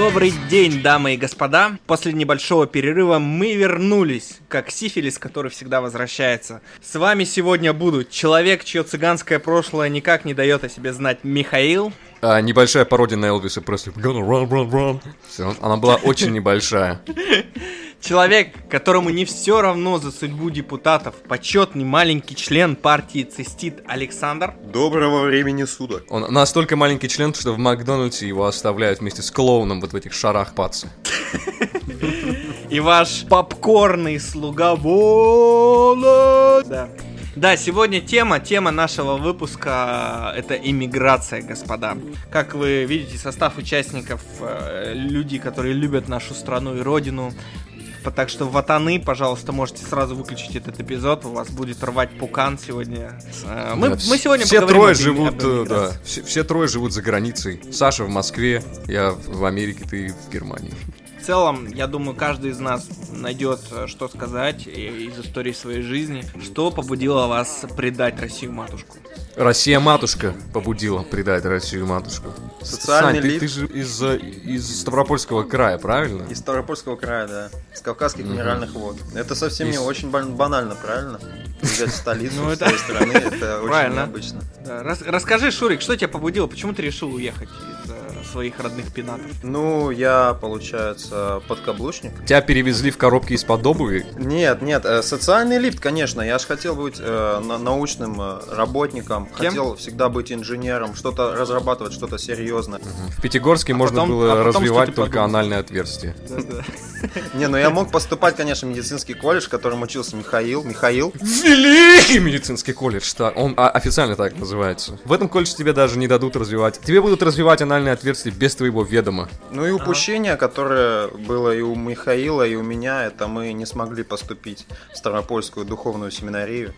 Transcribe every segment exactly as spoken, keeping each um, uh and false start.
Добрый день, дамы и господа. После небольшого перерыва мы вернулись, как сифилис, который всегда возвращается. С вами сегодня будут человек, чье цыганское прошлое никак не дает о себе знать, Михаил. А, небольшая пародия на Элвиса Пресли. Run, run, run. Все, она была очень небольшая. Человек, которому не все равно за судьбу депутатов, почетный маленький член партии цистит Александр. Доброго времени суток. Он настолько маленький член, что в Макдональдсе его оставляют вместе с клоуном вот в этих шарах пацы. И ваш попкорный слуга Волод. Да. Да, сегодня тема, тема нашего выпуска — это иммиграция, господа. Как вы видите, состав участников — люди, которые любят нашу страну и родину. Так что, ватаны, пожалуйста, можете сразу выключить этот эпизод. У вас будет рвать пукан сегодня. Мы, да, мы сегодня все поговорим трое живут, об да, все, все трое живут за границей. Саша в Москве, я в Америке, ты в Германии. В целом, я думаю, каждый из нас найдет, что сказать из истории своей жизни. Что побудило вас предать Россию-матушку? Россия-матушка побудила предать Россию-матушку. Социальный Сань, лифт. Ты, ты же из, из Ставропольского края, правильно? Из Ставропольского края, да. Из Кавказских угу. минеральных вод. Это совсем из... не очень банально, правильно? Взять столицу с той стороны, это очень необычно. Расскажи, Шурик, что тебя побудило? Почему ты решил уехать из своих родных пенатов? Ну, я, получается, подкаблучник. Тебя перевезли в коробке из-под обуви? Нет, нет, социальный лифт, конечно. Я же хотел быть научным работником. Хотел всегда быть инженером, что-то разрабатывать, что-то серьезно. Угу. В Пятигорске а можно потом, было а потом, развивать только подумал. Анальное отверстие. Не, ну я мог поступать, конечно, в медицинский колледж, в котором учился Михаил. Михаил. Великий медицинский колледж, он официально так называется. В этом колледже тебе даже не дадут развивать. Тебе будут развивать анальное отверстие без твоего ведома. Ну и упущение, которое было и у Михаила, и у меня, это мы не смогли поступить в Ставропольскую духовную семинарию.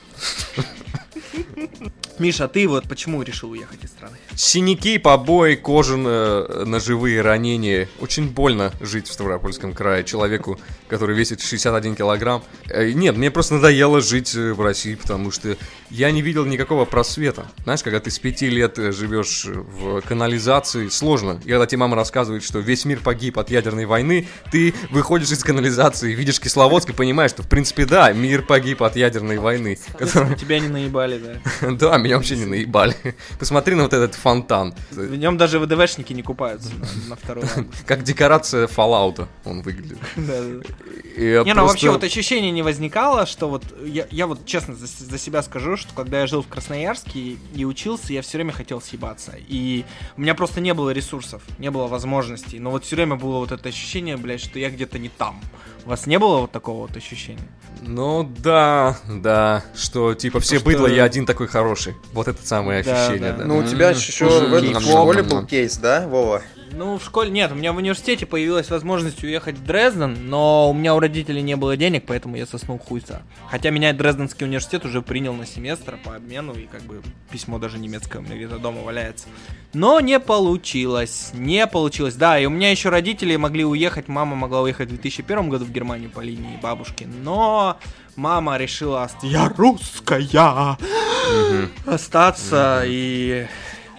Миша, а ты вот почему решил уехать из страны? Синяки, побои, кожаные, ножевые ранения. Очень больно жить в Ставропольском крае человеку, который весит шестьдесят один килограмм. Нет, мне просто надоело жить в России, потому что я не видел никакого просвета. Знаешь, когда ты с пяти лет живешь в канализации, сложно. И когда тебе мама рассказывает, что весь мир погиб от ядерной войны, ты выходишь из канализации, видишь Кисловодск и понимаешь, что в принципе да, мир погиб от ядерной войны. Которая... Тебя не наебали, да? Да, меня вообще не наебали. Посмотри на вот этот фонтан. В нем даже ВДВшники не купаются на второй. Как декорация Fallout он выглядит. Не, ну вообще вот ощущение не возникало, что вот я вот честно за себя скажу, что когда я жил в Красноярске и учился, я все время хотел съебаться. И у меня просто не было ресурсов, не было возможностей. Но вот все время было вот это ощущение, блядь, что я где-то не там. У вас не было вот такого вот ощущения? Ну да, да, что типа все быдло, я один такой хороший. Вот это самое ощущение, да. Ну у тебя еще в школе был кейс, да, Вова? Ну, в школе... Нет, у меня в университете появилась возможность уехать в Дрезден, но у меня у родителей не было денег, поэтому я соснул хуйца. Хотя меня Дрезденский университет уже принял на семестр по обмену, и как бы письмо даже немецкое у меня где-то дома валяется. Но не получилось, не получилось. Да, и у меня еще родители могли уехать, мама могла уехать в две тысячи первом году в Германию по линии бабушки, но... Мама решила... Ост... Я русская! Mm-hmm. Остаться mm-hmm. и...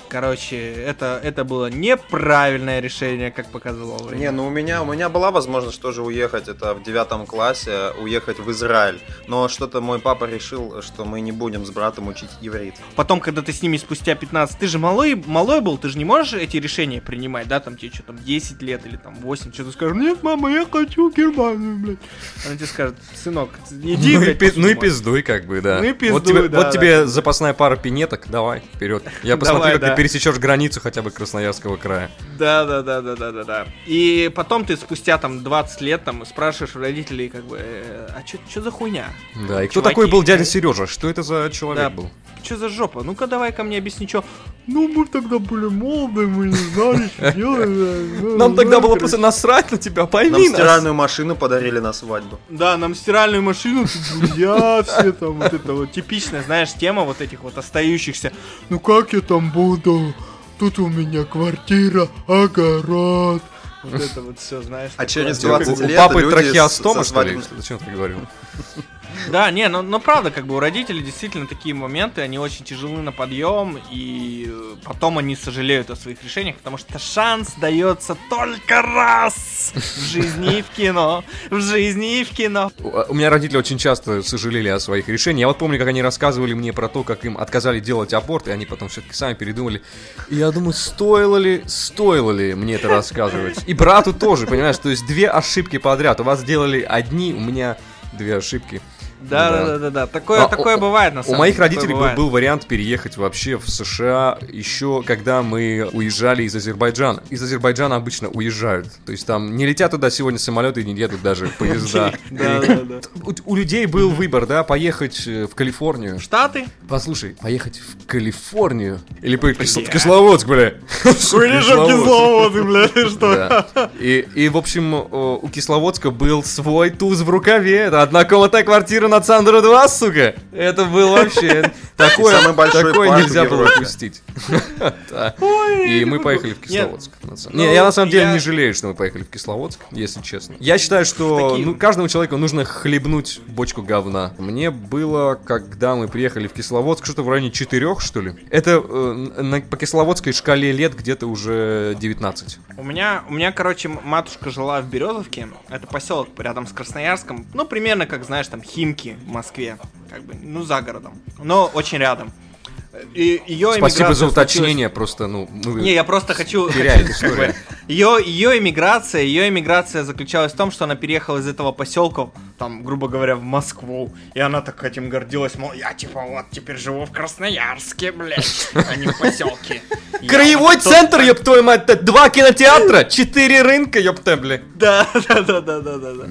Короче, это, это было неправильное решение, как показывало время. Не, ну у меня, у меня была возможность тоже уехать, это в девятом классе, уехать в Израиль. Но что-то мой папа решил, что мы не будем с братом учить иврит. Потом, когда ты с ними спустя пятнадцать, ты же малой, малой был, ты же не можешь эти решения принимать, да, там тебе что, там десять лет или там восемь, что ты скажешь, нет, мама, я хочу Германию, блядь. Она тебе скажет, сынок, иди. Ну, и, пи- ну и пиздуй, как бы, да. Ну и пиздуй, вот тебе, да, вот да, тебе да. запасная пара пинеток, давай, вперед. Я посмотрю, как ты пересечешь границу хотя бы Красноярского края. Да, да, да, да, да, да, да. И потом ты спустя там двадцать лет там спрашиваешь у родителей, как бы, а что за хуйня? Да, и кто такой был дядя Сережа? Что это за человек был? Что за жопа? Ну-ка давай ко мне объясни, что. Ну, мы тогда были молоды, мы не знали, что делали. Нам тогда было просто насрать на тебя, пойми нас. Нам стиральную машину подарили на свадьбу. Да, нам стиральную машину, друзья, все там, вот это вот типичная, знаешь, тема вот этих вот остающихся. Ну как я там буду? Тут у меня квартира, огород. Вот это вот все, знаешь. А через двадцать лет люди со свадьбой... Зачем ты говорил? Да, не, ну, ну правда, как бы у родителей действительно такие моменты, они очень тяжелы на подъем, и потом они сожалеют о своих решениях, потому что шанс дается только раз в жизни и в кино, в жизни и в кино. У меня родители очень часто сожалели о своих решениях. Я вот помню, как они рассказывали мне про то, как им отказали делать аборт, и они потом все-таки сами передумали. И я думаю, стоило ли, стоило ли мне это рассказывать? И брату тоже, понимаешь, то есть две ошибки подряд. У вас делали одни, у меня две ошибки. Да, да, да, да, да. Такое, такое бывает, на самом деле. У моих родителей был, был вариант переехать вообще в США еще, когда мы уезжали из Азербайджана. Из Азербайджана обычно уезжают. То есть там не летят туда сегодня самолеты и не едут даже поезда. Да, да, да. У людей был выбор, да, поехать в Калифорнию. Штаты? Послушай, поехать в Калифорнию или поехать в Кисловодск, бля. Уезжай в Кисловодск, бля, что? И, в общем, у Кисловодска был свой туз в рукаве. Это однокомнатная квартира на Цандеру два, сука. Это был вообще... Такое нельзя было опустить. И мы поехали в Кисловодск. Я на самом деле не жалею, что мы поехали в Кисловодск, если честно. Я считаю, что каждому человеку нужно хлебнуть бочку говна. Мне было, когда мы приехали в Кисловодск, что-то в районе четырех, что ли. Это по кисловодской шкале лет где-то уже девятнадцать. У меня, у меня, короче, матушка жила в Березовке. Это поселок рядом с Красноярском. Ну, примерно, как, знаешь, там, Химки в Москве, как бы, ну, за городом, но очень рядом. И ее Спасибо за уточнение, случилась... просто, ну... Мы... Не, я просто хочу... Ее, ее эмиграция, ее эмиграция заключалась в том, что она переехала из этого поселка, там, грубо говоря, в Москву, и она так этим гордилась, мол, я, типа, вот, теперь живу в Красноярске, блядь, а не в поселке. Краевой центр, ёб твою мать, два кинотеатра, четыре рынка, ёб твою, блядь. Да, да, да, да, да, да, да.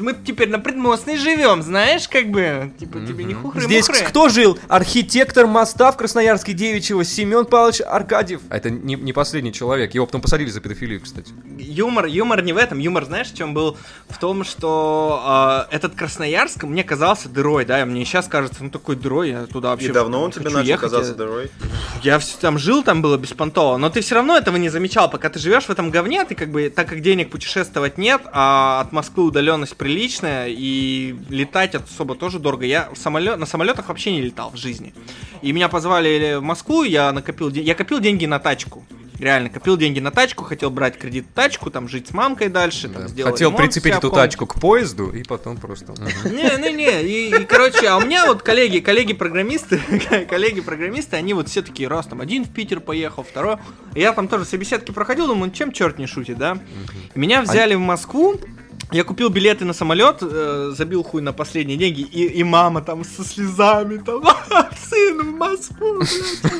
Мы теперь на Предмостной живем, знаешь, как бы, типа, тебе не хухры-мухры. Здесь кто жил? Архитектор моста в Красноярске Девичьего Семен Павлович Аркадьев. А это не, не последний человек. Его потом посадили за педофилию, кстати. Юмор, юмор не в этом. Юмор, знаешь, в чем был? В том, что э, этот Красноярск мне казался дырой, да, и мне сейчас кажется, ну такой дырой, я туда вообще... И давно он тебе начал ехать. казаться дырой? Я все там жил, там было беспонтово, но ты все равно этого не замечал, пока ты живешь в этом говне, ты как бы, так как денег путешествовать нет, а от Москвы удаленность приличная, и летать особо тоже дорого. Я самолет, на самолетах вообще не летал в жизни. И меня позвали в Москву, я накопил, я копил деньги на тачку. Реально, копил деньги на тачку, хотел брать кредит в тачку, там жить с мамкой дальше, да. там сделать. Хотел прицепить эту тачку к поезду и потом просто. Не-не-не, и, короче, а у меня вот коллеги, коллеги-программисты, коллеги-программисты, они вот все такие, раз там один в Питер поехал, второй. Я там тоже собеседки проходил, думаю, чем черт не шутит, да? Меня взяли в Москву. Я купил билеты на самолет, э, забил хуй на последние деньги, и, и мама там со слезами, там, сын в Москву,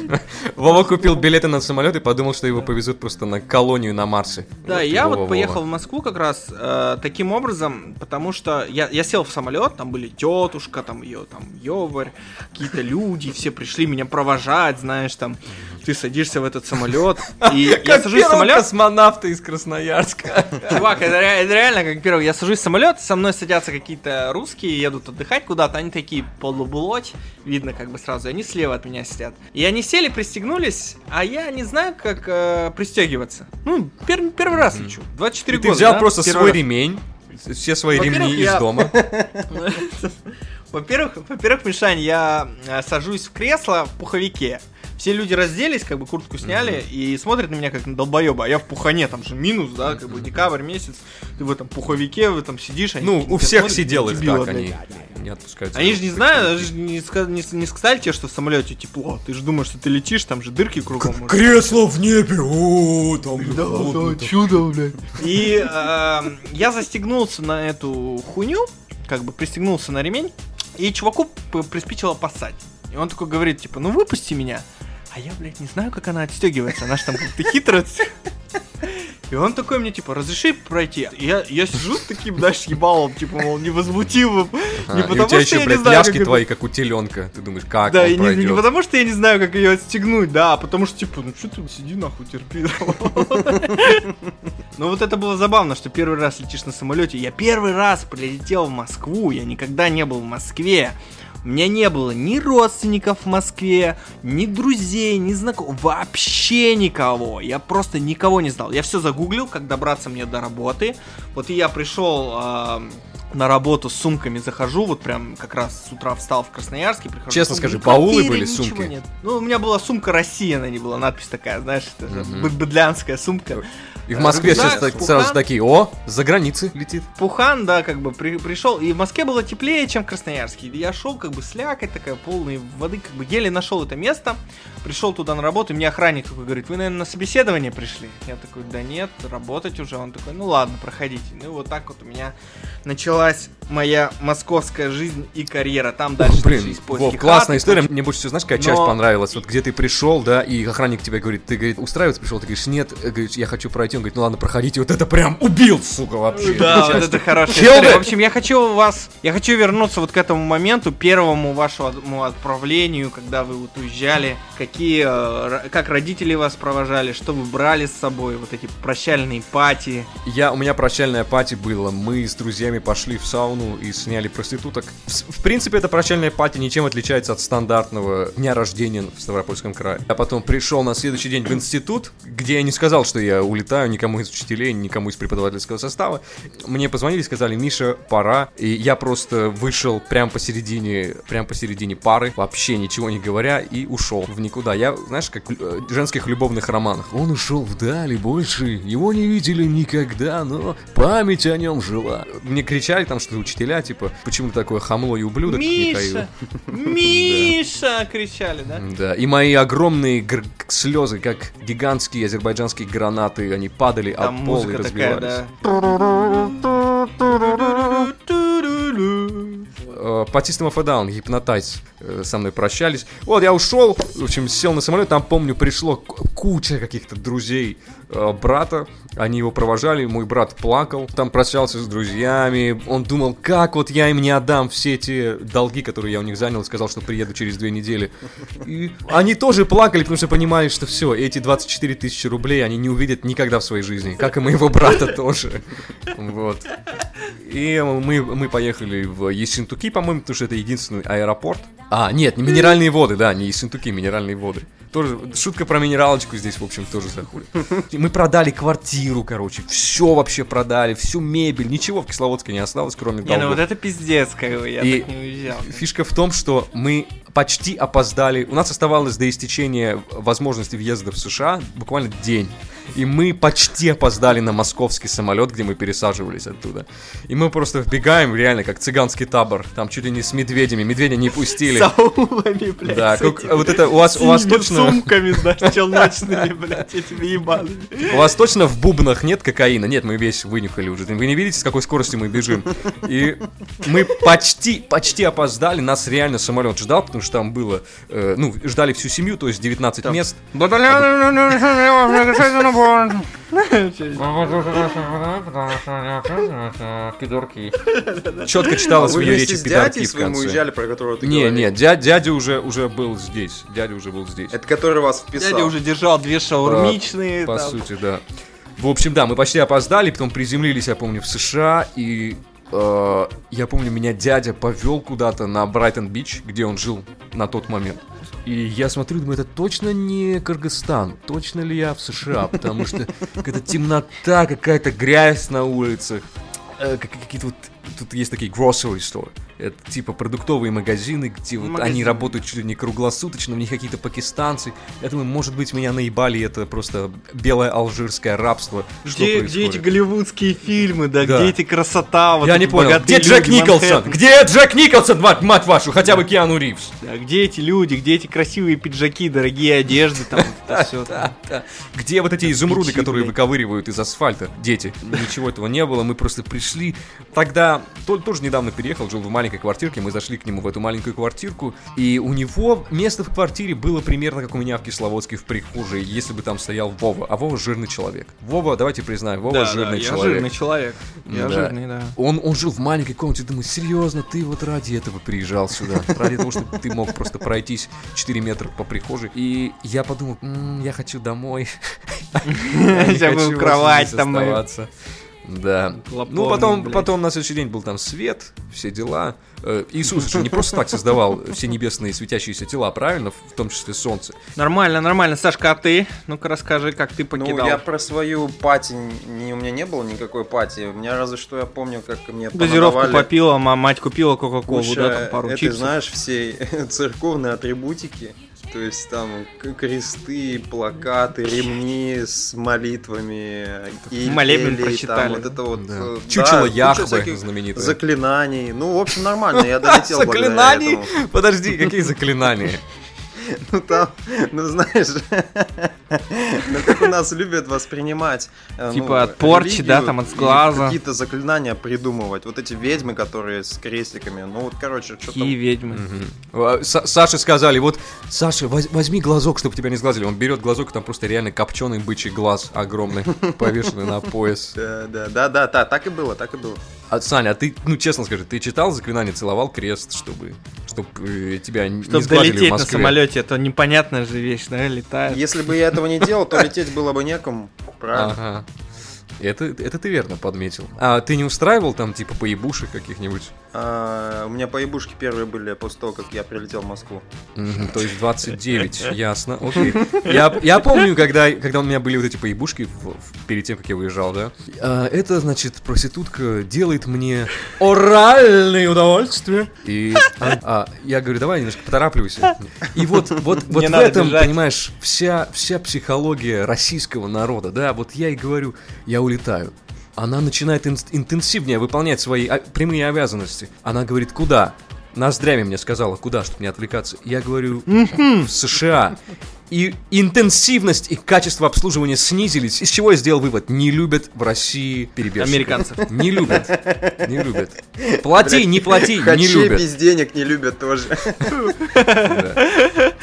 блядь. Вова купил билеты на самолет и подумал, что его повезут просто на колонию на Марсе. Да, вот я Вова, вот поехал Вова. в Москву как раз э, таким образом, потому что я, я сел в самолет, там были тетушка, там ее, там, ёварь, какие-то люди, все пришли меня провожать, знаешь, там, ты садишься в этот самолет, и я сажусь в самолет. Как космонавты из Красноярска. Чувак, это реально как первый. Я сажусь в самолет, со мной садятся какие-то русские, едут отдыхать куда-то, они такие полублоть, видно как бы сразу, они слева от меня сидят. И они сели, пристегнулись, а я не знаю, как э, пристегиваться. Ну, пер- первый раз лечу, двадцать четыре и года. Ты взял да? просто первый свой раз. ремень, все свои Во-первых, ремни я... из дома. Во-первых, во-первых, Мишань, я сажусь в кресло в пуховике. Все люди разделись, как бы куртку сняли mm-hmm. и смотрят на меня как на долбоеба. А я в пухане, там же минус, да, как бы декабрь месяц. Ты в этом пуховике, вы там сидишь. Они, ну, у всех сиделось так, они не отпускаются. Они же не знают, они же не, не, не сказали тебе, что в самолете тепло. Ты же думаешь, что ты летишь, там же дырки кругом. К- кресло в небе, о, там да, да, да, чудо, блядь. И э, я застегнулся на эту хуйню, как бы пристегнулся на ремень, и чуваку приспичило поссать. И он такой говорит, типа, ну выпусти меня. А я, блядь, не знаю, как она отстегивается. Она же там как-то хитрая. И он такой мне, типа, разреши пройти. И я, я сижу с таким, знаешь, ебалом, типа, мол, невозмутимым. А, не потому, и у тебя что еще, я блядь, не знаю, ляжки как... твои, как у теленка. Ты думаешь, как да, он пройдет? Да, не, не потому, что я не знаю, как ее отстегнуть, да, а потому что, типа, ну что ты, сиди нахуй, терпи. Ну вот это было забавно, что первый раз летишь на самолете. Я первый раз прилетел в Москву, я никогда не был в Москве. У меня не было ни родственников в Москве, ни друзей, ни знакомых, вообще никого. Я просто никого не знал. Я все загуглил, как добраться мне до работы. Вот и я пришел э, на работу с сумками захожу, вот прям как раз с утра встал в Красноярске, прихожу. Честно скажи, баулы были, сумки? Нет. Ну, у меня была сумка «Россия», на ней была надпись такая, знаешь, это же mm-hmm. быдлянская сумка. И в Москве рюкзак, сейчас так, пухан, сразу такие, о, за границей летит. Пухан, да, как бы при, пришел, и в Москве было теплее, чем в Красноярске. Я шел как бы слякоть, такая полная воды, как бы еле нашел это место, пришел туда на работу, и мне охранник такой говорит, вы, наверное, на собеседование пришли? Я такой, да нет, работать уже. Он такой, ну ладно, проходите. Ну и вот так вот у меня началась моя московская жизнь и карьера. Там дальше О, блин, Вов, классная хат, история. Мне больше всего, знаешь, какая но... часть понравилась? Вот где ты пришел, да, и охранник тебе говорит, ты, говорит, устраиваться пришел? Ты говоришь, нет, говоришь, я хочу пройти. Он говорит, ну ладно, проходите. Вот это прям убил, сука, вообще. Да, вот это хорошая история. В общем, я хочу вас, я хочу вернуться вот к этому моменту, первому вашему отправлению, когда вы вот уезжали, какие, как родители вас провожали, что вы брали с собой, вот эти прощальные пати. Я, у меня прощальная пати была, мы с друзьями пошли в сауну и сняли проституток. В, в принципе, эта прощальная пати ничем отличается от стандартного дня рождения в Ставропольском крае. Я потом пришел на следующий день в институт, где я не сказал, что я улетаю никому из учителей, никому из преподавательского состава. Мне позвонили и сказали, Миша, пора. И я просто вышел прям посередине, прям посередине пары, вообще ничего не говоря, и ушел в никуда. Я, знаешь, как в женских любовных романах. Он ушел вдали больше, его не видели никогда, но память о нем жила. Мне кричали там, что учителя, типа, почему ты такой хамло и ублюдок, Миша, Михаил? Миша! Кричали, да? Да, и мои огромные слезы, как гигантские азербайджанские гранаты, они падали от пола и разбивались. По System of a Down, Hypnotize со мной прощались. Вот, я ушел, в общем, сел на самолет, там, помню, пришло куча каких-то друзей брата, они его провожали, мой брат плакал, там прощался с друзьями, он думал, как вот я им не отдам все те долги, которые я у них занял, сказал, что приеду через две недели. И они тоже плакали, потому что понимали, что все, эти двадцать четыре тысячи рублей они не увидят никогда в своей жизни, как и моего брата тоже. Вот. И мы, мы поехали в Ессентуки, по-моему, потому что это единственный аэропорт. А, нет, не минеральные воды, да, не Ессентуки, минеральные воды. Тоже шутка про минералочку здесь, в общем, тоже заходит. Мы продали квартиру, короче, все вообще продали, всю мебель, ничего в Кисловодске не осталось, кроме долгов. Не, ну вот это пиздец, как бы, я и так не уезжал. Фишка в том, что мы почти опоздали, у нас оставалось до истечения возможности въезда в США буквально день. И мы почти опоздали на московский самолет, где мы пересаживались оттуда. И мы просто вбегаем, реально, как цыганский табор. Там чуть ли не с медведями. Медведя не пустили. С аулами, блядь. Да, как, вот это у вас, у вас точно... С сумками, знаешь, челночными, блядь, этими ебаными. У вас точно в бубнах нет кокаина? Нет, мы весь вынюхали уже. Вы не видите, с какой скоростью мы бежим? И мы почти, почти опоздали. Нас реально самолет ждал, потому что там было... Э, ну, ждали всю семью, то есть девятнадцать там мест. Четко читалось в ее речи пидорки в конце. Уезжали, про которого ты не, не, дядя, дядя уже, уже был здесь. Дядя уже был здесь. Это который вас вписал. Дядя уже держал две шаурмичные. По, по сути, да. В общем, да, мы почти опоздали, потом приземлились, я помню, в США и... Я помню, меня дядя повел куда-то на Брайтон-Бич, где он жил на тот момент. И я смотрю, думаю, это точно не Кыргызстан, точно ли я в США, потому что какая-то темнота, какая-то грязь на улицах, какие-то вот... Тут есть такие grocery store, это типа продуктовые магазины, где вот магазин. Они работают чуть ли не круглосуточно, у них какие-то пакистанцы. Я думаю, может быть, меня наебали, это просто белое алжирское рабство. Где, где эти голливудские фильмы, да, да. Где эти красота, вот я не понял, где люди, Джек Николсон, где Джек Николсон, мать, мать вашу, хотя бы Киану Ривз. Да, где эти люди, где эти красивые пиджаки, дорогие одежды, там это все. Где вот эти изумруды, которые выковыривают из асфальта, дети. Ничего этого не было, мы просто пришли. Тогда Толь тоже недавно переехал, жил в маленькой квартирке. Мы зашли к нему в эту маленькую квартирку, и у него место в квартире было примерно как у меня в Кисловодске в прихожей, если бы там стоял Вова. А Вова жирный человек. Вова, давайте признаем, Вова да, жирный да, человек. Да, я жирный человек. Я да. жирный, да. Он, он жил в маленькой комнате, думаю, серьезно, ты вот ради этого приезжал сюда, ради того, чтобы ты мог просто пройтись четыре метра по прихожей. И я подумал, я хочу домой. Я буду кровать там оставаться. Да. Лапорный, ну, потом, потом на следующий день был там свет, все дела. Иисус же не просто так создавал все небесные светящиеся тела, правильно? В том числе солнце. Нормально, нормально. Сашка, а ты? Ну-ка расскажи, как ты покидал. Ну, я про свою пати... У меня не было никакой пати. У меня разве что я помню, как мне дозировку подавали... Дозировку попила, мать купила кока-колу, Куша, да, там пару это, чипсов. Ты знаешь, все церковные атрибутики. То есть там кресты, плакаты, ремни с молитвами, и молебен прочитали. Вот это вот, да. Да, чучело Яхвы знаменитое. Заклинаний. Ну, в общем, нормально, я долетел благодаря этому. Заклинаний? Подожди, какие заклинания? Ну там, ну знаешь, ну как у нас любят воспринимать, типа ну, от порчи, религию, да, там от сглаза. Какие-то заклинания придумывать. Вот эти ведьмы, которые с крестиками. Ну вот, короче, что-то. Какие ведьмы? Угу. Саше сказали, вот, Саша, возьми глазок, чтобы тебя не сглазили. Он берет глазок, и там просто реально копченый бычий глаз огромный, повешенный на пояс. Да, да, да, да, да, так и было, так и было. А, Саня, а ты, ну честно скажи, ты читал заклинание, целовал крест, чтобы, чтобы тебя не сглазили в Москве? Чтобы долететь на самолете, это непонятная же вещь, да, летает. Если бы я этого не делал, то лететь было бы некому, правильно? Ага. Это, это ты верно подметил. А ты не устраивал там типа поебушек каких-нибудь? А, у меня поебушки первые были после того, как я прилетел в Москву. То есть двадцать девять, ясно. Окей. Я, я помню, когда, когда у меня были вот эти поебушки в, в, перед тем, как я выезжал, да? А, это, значит, проститутка делает мне оральные удовольствия. И а, а, я говорю, давай немножко поторапливайся. И вот, вот, вот в этом, бежать. Понимаешь, вся, вся психология российского народа, да? Вот я и говорю, я улетаю. Она начинает ин- интенсивнее выполнять свои а- прямые обязанности. Она говорит, куда? Ноздрями мне сказала, куда, чтобы не отвлекаться. Я говорю, в США. И интенсивность и качество обслуживания снизились. Из чего я сделал вывод? Не любят в России перебежчиков. Американцев. Не любят. Не любят. Плати, не плати, не любят. Без денег не любят тоже.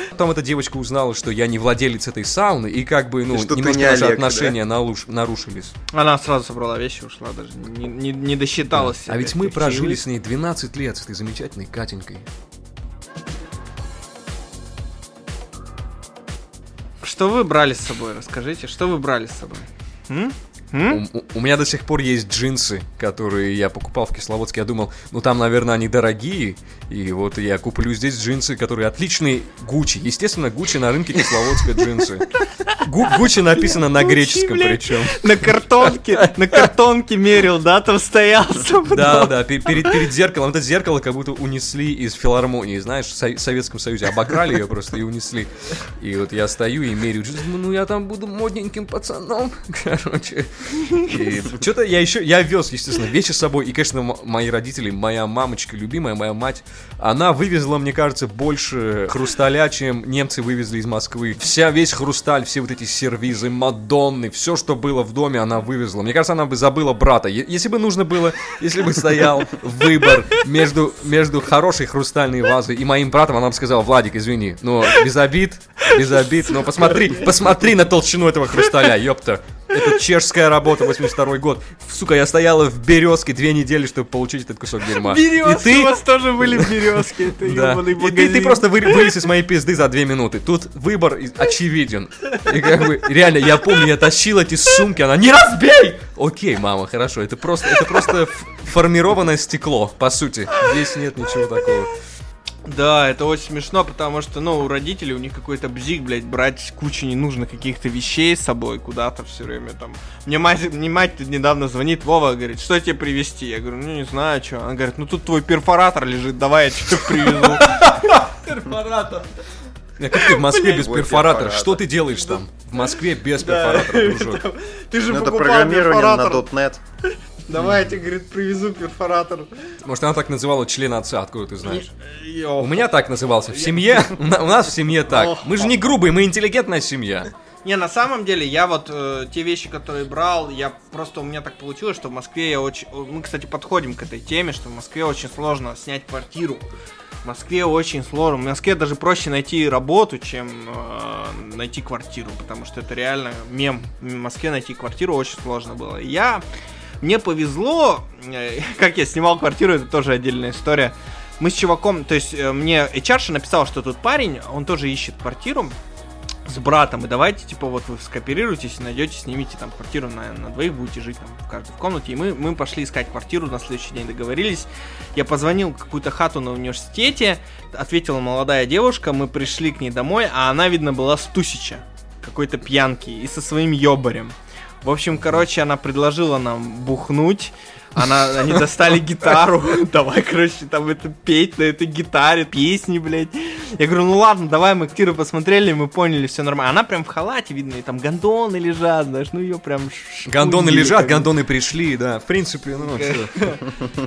Потом эта девочка узнала, что я не владелец этой сауны, и как бы, ну, немножко наши отношения нарушились. Она сразу собрала вещи, ушла даже. Не досчиталась. А ведь мы прожили с ней двенадцать лет с этой замечательной Катенькой. Что вы брали с собой? Расскажите, что вы брали с собой? М? М? У, у меня до сих пор есть джинсы, которые я покупал в Кисловодске. Я думал, ну там, наверное, они дорогие. И вот я куплю здесь джинсы, которые отличные. Гуччи. Естественно, Гуччи на рынке Кисловодска джинсы. Гуччи написано на греческом причем. На картонке, на картонке мерил, да, там стоял. Да, да, перед зеркалом. Это зеркало как будто унесли из филармонии, знаешь, в Советском Союзе. Обокрали ее просто и унесли. И вот я стою и мерю. Ну, я там буду модненьким пацаном. Короче. И что-то я еще, я вез, естественно, вещи с собой. И, конечно, м- мои родители, моя мамочка любимая, моя мать, она вывезла, мне кажется, больше хрусталя, чем немцы вывезли из Москвы. Вся, весь хрусталь, все вот эти сервизы, Мадонны, все, что было в доме, она вывезла. Мне кажется, она бы забыла брата. Е- если бы нужно было, если бы стоял выбор между, между хорошей хрустальной вазой и моим братом, она бы сказала, Владик, извини, но без обид, без обид, но посмотри, посмотри на толщину этого хрусталя, ёпта. Это чешская работа, восемьдесят второй год. Сука, я стояла в Березке две недели, чтобы получить этот кусок дерьма. Березки, ты... у вас тоже были в Березке. Ты ёбаный богатырь. И ты просто вылез из моей пизды за две минуты. Тут выбор очевиден. И как бы, реально, я помню, я тащил эти сумки, она, не разбей! Окей, мама, хорошо, это просто, это просто формированное стекло, по сути. Здесь нет ничего такого. Да, это очень смешно, потому что, ну, у родителей, у них какой-то бзик, блядь, брать кучу ненужных каких-то вещей с собой куда-то все время, там. Мне мать, мне мать недавно звонит, Вова, говорит, что тебе привезти? Я говорю, ну, не знаю, что. Она говорит, ну, тут твой перфоратор лежит, давай я что-то привезу. Перфоратор. Как ты в Москве без перфоратора? Что ты делаешь там? В Москве без перфоратора, дружок. Ты же покупал перфоратор. Это программирование на .нет. Давай, я тебе, говорит, привезу перфоратор. Может, она так называла члена отца, откуда ты знаешь? У меня так назывался. В семье, у нас в семье так. Мы же не грубые, мы интеллигентная семья. Не, на самом деле, я вот э, те вещи, которые брал, я просто, у меня так получилось, что в Москве я очень... Мы, кстати, подходим к этой теме, что в Москве очень сложно снять квартиру. В Москве очень сложно. В Москве даже проще найти работу, чем э, найти квартиру, потому что это реально мем. В Москве найти квартиру очень сложно было. И я... Мне повезло, как я снимал квартиру, это тоже отдельная история. Мы с чуваком, то есть мне эйч ар написал, что тут парень, он тоже ищет квартиру. братом, и давайте, типа, вот вы скооперируетесь, найдете, снимите там квартиру на, на двоих, будете жить там в каждой в комнате. И мы, мы пошли искать квартиру, на следующий день договорились. Я позвонил в какую-то хату на университете, ответила молодая девушка, мы пришли к ней домой, а она, видно, была стусича, какой-то пьянки, и со своим ёбарем. В общем, короче, она предложила нам бухнуть. Она, они достали гитару. Давай, короче, там это петь на этой гитаре, песни, блядь. Я говорю, ну ладно, давай, мы квартиру посмотрели, мы поняли, все нормально. Она прям в халате, видно, и там гондоны лежат, знаешь, ну ее прям шпыхали. Гондоны лежат, гондоны пришли, да, в принципе, ну все.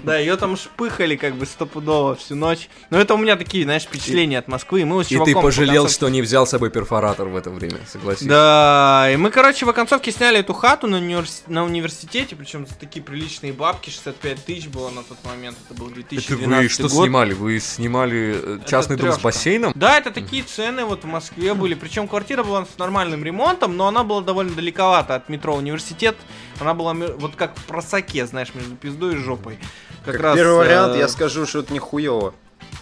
Да, ее там шпыхали как бы стопудово всю ночь. Но это у меня такие, знаешь, впечатления от Москвы. И ты пожалел, что не взял с собой перфоратор в это время, согласись. Да, и мы, короче, в оконцовке сняли эту хату на университете, причем за такие приличные бабки. шестьдесят пять тысяч было на тот момент, это был две тысячи двенадцатый год. Это вы что год. снимали? Вы снимали частный дом с бассейном? Да, это такие цены вот в Москве были. Причем квартира была с нормальным ремонтом, но она была довольно далековато от метро «Университет». Она была вот как в просаке, знаешь, между пиздой и жопой. Как, как раз, первый вариант, э... я скажу, что это нехуево.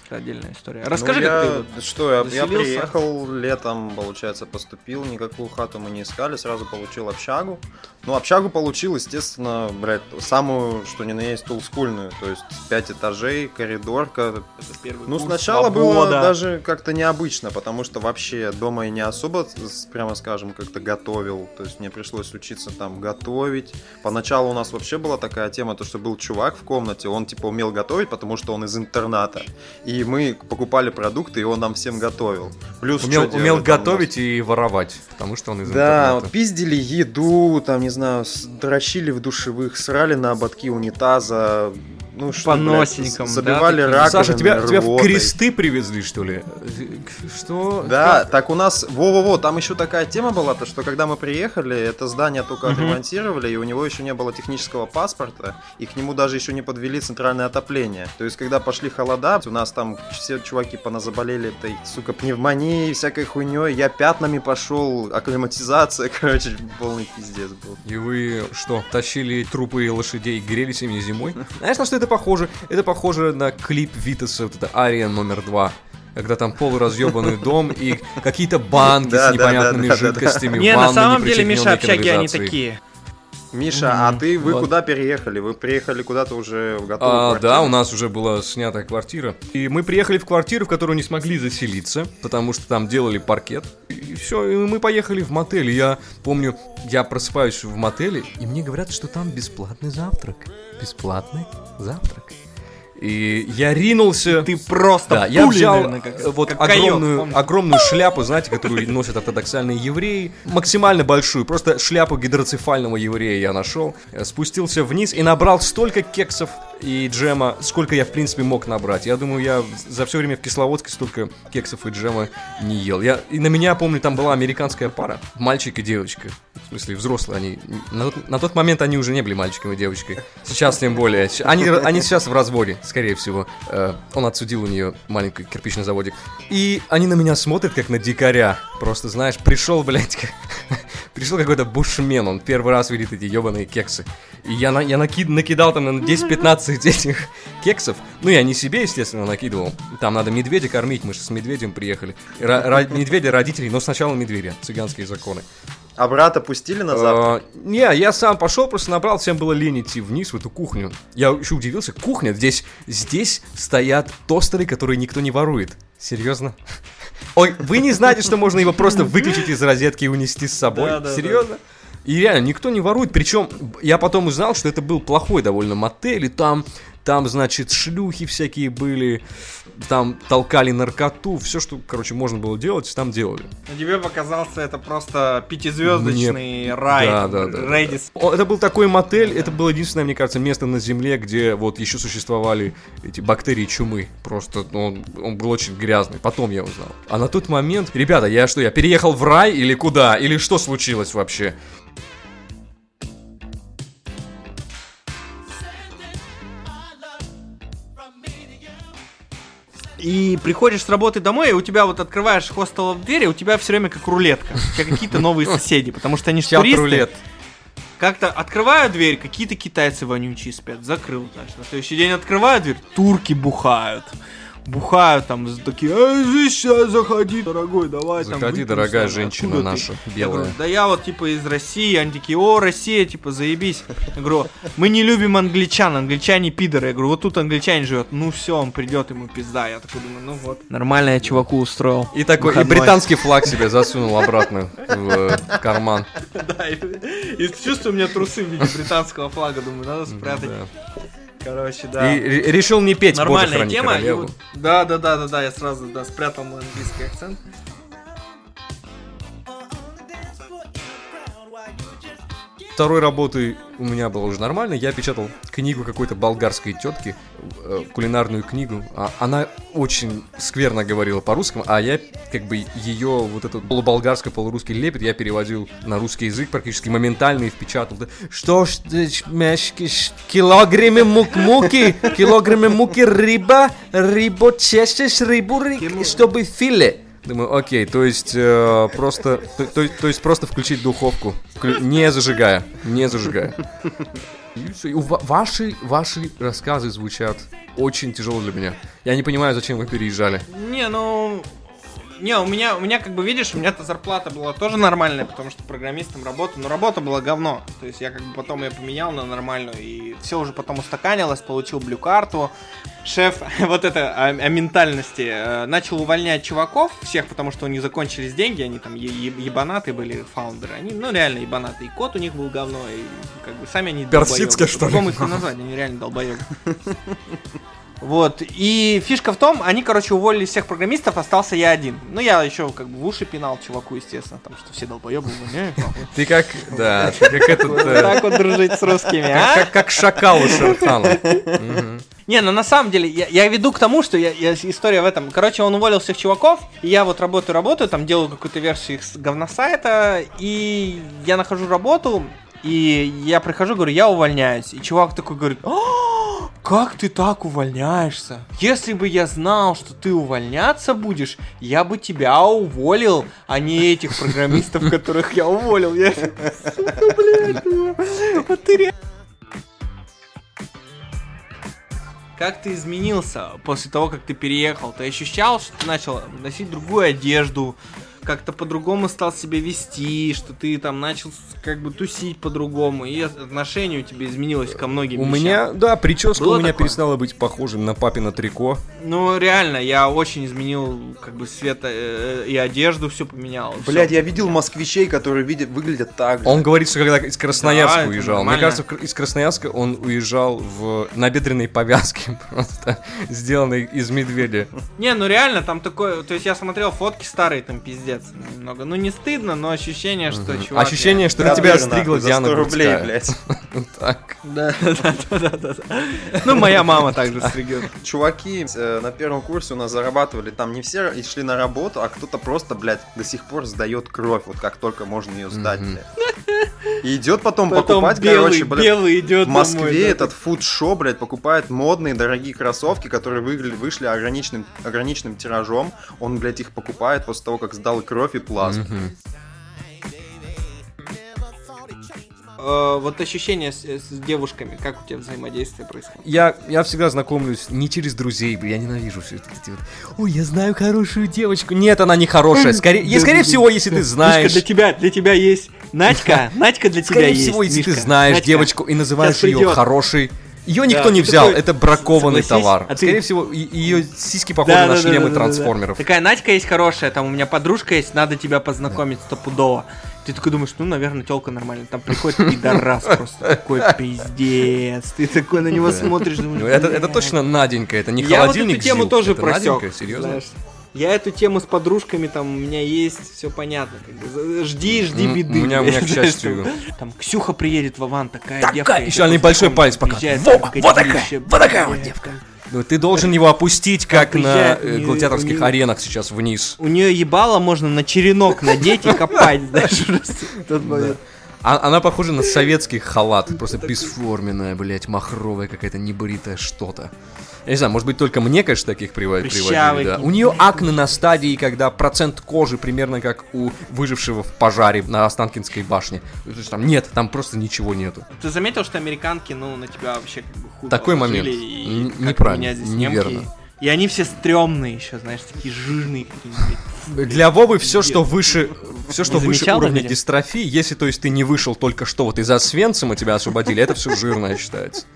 Отдельная история. Расскажи, ну, я, как ты вот что, я, я приехал летом, получается, поступил, никакую хату мы не искали, сразу получил общагу. Ну, общагу получил, естественно, блядь, самую, что ни на есть, олдскульную, то есть пять этажей, коридорка. Ну, сначала свобода. Было даже как-то необычно, потому что вообще дома и не особо, прямо скажем, как-то готовил, то есть мне пришлось учиться там готовить. Поначалу у нас вообще была такая тема, то, что был чувак в комнате, он, типа, умел готовить, потому что он из интерната, и мы покупали продукты, и он нам всем готовил. Плюс умел, что умел готовить и воровать, потому что он из да, интернета. Да, пиздили еду, там, не знаю, дрочили в душевых, срали на ободки унитаза, ну что, поносником, блядь, забивали да, раковины. Саша, тебя, тебя в кресты привезли, что ли? Что? Да, что? Так у нас, во-во-во, там еще такая тема была, то что когда мы приехали, это здание только угу. отремонтировали, и у него еще не было технического паспорта, и к нему даже еще не подвели центральное отопление. То есть, когда пошли холода, у нас там все чуваки поназаболели этой, сука, пневмонией, всякой хуйней. Я пятнами пошел, акклиматизация, короче, полный пиздец был. И вы что, тащили трупы лошадей и грелись ими зимой? Знаешь, на что это похоже? Это похоже на клип Витаса, вот это «Ариен номер два». Когда там полуразъебанный дом и какие-то банки с непонятными жидкостями. Не, на самом деле, Миша, общаги они такие. Миша, mm-hmm. а ты, вы вот. Куда переехали? Вы приехали куда-то уже в готовую а, квартиру? Да, у нас уже была снятая квартира. И мы приехали в квартиру, в которую не смогли заселиться, потому что там делали паркет. И все, и мы поехали в мотель. Я помню, я просыпаюсь в мотеле, и мне говорят, что там бесплатный завтрак. Бесплатный завтрак. И я ринулся. Ты просто да, пули, я взял, наверное, как, вот как огромную, кайот, огромную шляпу, знаете, которую носят ортодоксальные евреи. Максимально большую, просто шляпу гидроцефального еврея я нашел. Спустился вниз и набрал столько кексов и джема, сколько я, в принципе, мог набрать. Я думаю, я за все время в Кисловодске столько кексов и джема не ел. Я, и на меня, помню, там была американская пара. Мальчик и девочка. В смысле, взрослые они. На, на тот момент они уже не были мальчиком и девочкой. Сейчас тем более. Они, они сейчас в разводе, скорее всего. Э, он отсудил у нее маленький кирпичный заводик. И они на меня смотрят, как на дикаря. Просто, знаешь, пришел, блядь, как... Пришел какой-то бушмен, он первый раз видит эти ебаные кексы. И я, на, я накид, накидал там, наверное, десять-пятнадцать этих кексов. Ну, я не себе, естественно, накидывал. Там надо медведя кормить, мы же с медведем приехали. Ра- медведя родителей, но сначала медведя, цыганские законы. А брата пустили на завтрак? Uh, не, я сам пошел, просто набрал, всем было лень идти вниз в эту кухню. Я еще удивился, кухня, здесь, здесь стоят тостеры, которые никто не ворует. Серьезно? Ой, вы не знаете, что можно его просто выключить из розетки и унести с собой? Да, да, серьезно? Да. И реально, никто не ворует. Причем, я потом узнал, что это был плохой довольно мотель, и там, там, значит, шлюхи всякие были, там толкали наркоту, все, что, короче, можно было делать, там делали. Но тебе показался это просто пятизвездочный мне... рай. Да, да, да, Рэдис. Да. Это был такой мотель, это было единственное, мне кажется, место на земле, где вот еще существовали эти бактерии чумы. Просто он, он был очень грязный, потом я узнал. А на тот момент, ребята, я что, я переехал в рай или куда? Или что случилось вообще? И приходишь с работы домой, и у тебя вот открываешь хостел в двери, у тебя все время как рулетка, как какие-то новые соседи, потому что они же туристы. Рулет. Как-то открываю дверь, какие-то китайцы вонючие спят, закрыл. Значит, на следующий день открываю дверь, турки бухают. бухают там, такие, эй, здесь сейчас заходи, дорогой, давай заходи, там. Заходи, дорогая сразу. Женщина откуда наша, ты? Белая. Я говорю, да я вот типа из России, они такие, о, Россия, типа, заебись. Я говорю, мы не любим англичан, англичане пидоры. Я говорю, вот тут англичанин живет, ну все, он придет, ему пизда. Я такой думаю, ну вот. Нормально я чуваку устроил. И такой, выходной. И британский флаг себе засунул обратно в карман. Да, и чувствую, у меня трусы в виде британского флага, думаю, надо спрятать. Короче, да. И решил не петь. Нормальная тема. Вот, да, да, да, да, да, я сразу да, спрятал мой английский акцент. Второй работой у меня было уже нормально. Я печатал книгу какой-то болгарской тетки, кулинарную книгу. Она очень скверно говорила по-русски, а я как бы ее вот этот полуболгарский, полурусский лепет я переводил на русский язык практически моментально и впечатал. Что ж, килограммы муки, килограммы муки, рыба, рыбу чешешь, рыбу, чтобы филе. Думаю, окей, то есть э, просто, то, то, то есть просто включить духовку, вклю... не зажигая, не зажигая. Ваши, ваши рассказы звучат очень тяжело для меня. Я не понимаю, зачем вы переезжали. Не, ну, не, у меня, у меня как бы видишь, у меня-то зарплата была тоже нормальная, потому что программистом работа, но работа была говно. То есть я как бы потом ее поменял на нормальную и все уже потом устаканилось, получил блю-карту. Шеф, вот это о, о ментальности, начал увольнять чуваков всех, потому что у них закончились деньги, они там е- е- ебанаты были, фаундеры, они, ну, реально ебанаты, и кот у них был говно, и как бы сами они долбоёбы. Персидские, что ли? По-другому их не назвать, они реально долбоёбы. Вот, и фишка в том, они, короче, уволили всех программистов, остался я один. Ну, я еще как бы в уши пинал чуваку, естественно, там, что все долбоебы увольняют. Ты как, да, ты как этот... Вот так вот дружить с русскими, а? Как шакал у Шархана. Не, ну на самом деле, я, я веду к тому, что я, я, история в этом. Короче, он уволил всех чуваков, и я вот работаю-работаю, там делаю какую-то версию их с говносайта, и я нахожу работу, и я прихожу, говорю, я увольняюсь. И чувак такой говорит, о, как ты так увольняешься? Если бы я знал, что ты увольняться будешь, я бы тебя уволил, а не этих программистов, которых я уволил. Я, сука, блядь, вот ты реально... Как ты изменился после того, как ты переехал? Ты ощущал, что ты начал носить другую одежду, как-то по-другому стал себя вести, что ты там начал как бы тусить по-другому, и отношение у тебя изменилось ко многим у вещам? У меня, да, прическа Было у меня такое? Перестала быть похожим на папино трико. Ну, реально, я очень изменил как бы свет э, и одежду, все поменял. Блять, все я видел москвичей, которые видят, выглядят так же. Он говорит, что когда из Красноярска да, уезжал. Мне кажется, из Красноярска он уезжал в набедренной повязке, просто сделанной из медведя. Не, ну реально, там такое... То есть я смотрел фотки старые, там пиздец немного. Ну не стыдно, но ощущение, что угу. чувак... Ощущение, я... что да, тебя стригла Диана сто рублей, блядь. Так. Да, да, да, да. Ну, моя мама также стригет. Чуваки на первом курсе у нас зарабатывали, там не все и шли на работу, а кто-то просто, блядь, до сих пор сдает кровь, вот как только можно ее сдать, блядь. И идет потом, потом покупать, белый, короче, блядь, белый идет в Москве домой, да, этот фудшоп, блядь, покупает модные дорогие кроссовки, которые выгля- вышли ограниченным, ограниченным тиражом. Он, блядь, их покупает после того, как сдал кровь и плазму. Вот ощущение с, с девушками, как у тебя взаимодействие происходит? Я, я всегда знакомлюсь не через друзей, я ненавижу все это. Ой, я знаю хорошую девочку. Нет, она не хорошая. Скорее, скорее всего, если ты знаешь... Мишка, для тебя, для тебя есть Надька. Надька для тебя есть. Скорее всего, если ты знаешь девочку и называешь ее хорошей... Ее никто да, не взял, такой, это бракованный товар. А Скорее ты... всего, ее сиськи похожи да, на да, шлемы да, да, трансформеров. Да, да. Такая Надька есть хорошая, там у меня подружка есть, надо тебя познакомить да. стопудово. Ты такой думаешь, ну, наверное, тёлка нормальная. Там приходит пидорас просто, такой пиздец. Ты такой на него смотришь, думаешь... Это точно Наденька, это не холодильник Зил. Я вот эту тему тоже просёк. Серьезно? Я эту тему с подружками, там, у меня есть, все понятно. Как бы, жди, жди беды. У меня, у меня, к счастью. Там, Ксюха приедет в Аван, такая, такая девка. Еще они большой палец показывают. Во, вот такая, вот такая вот девка. Ну, ты должен его опустить, как на гладиаторских аренах сейчас вниз. У нее ебало можно на черенок надеть и копать, знаешь, просто. Она похожа на советский халат, просто бесформенная, блядь, махровая какая-то, небритая что-то. Я не знаю, может быть, только мне, конечно, таких приводили, да. У нее акне на стадии, когда процент кожи примерно как у выжившего в пожаре на Останкинской башне. То есть, там нет, там просто ничего нету. Ты заметил, что американки, ну, на тебя вообще как бы худо. Такой момент. И, Н- неправильно, немки... неверно. И они все стрёмные еще, знаешь, такие жирные. Для Вовы все, что выше, все, что выше уровня дистрофии, если, то есть, ты не вышел только что вот из Освенцима, тебя освободили, это все жирное считается.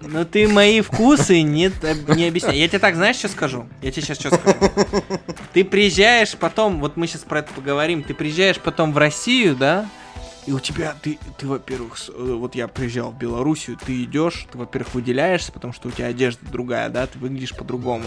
Ну ты мои вкусы не, не объясняй. Я тебе так, знаешь, что скажу? Я тебе сейчас что скажу. Ты приезжаешь потом, вот мы сейчас про это поговорим, ты приезжаешь потом в Россию, да? И у тебя, ты, ты, во-первых, вот я приезжал в Белоруссию, ты идешь, ты, во-первых, выделяешься, потому что у тебя одежда другая, да, ты выглядишь по-другому.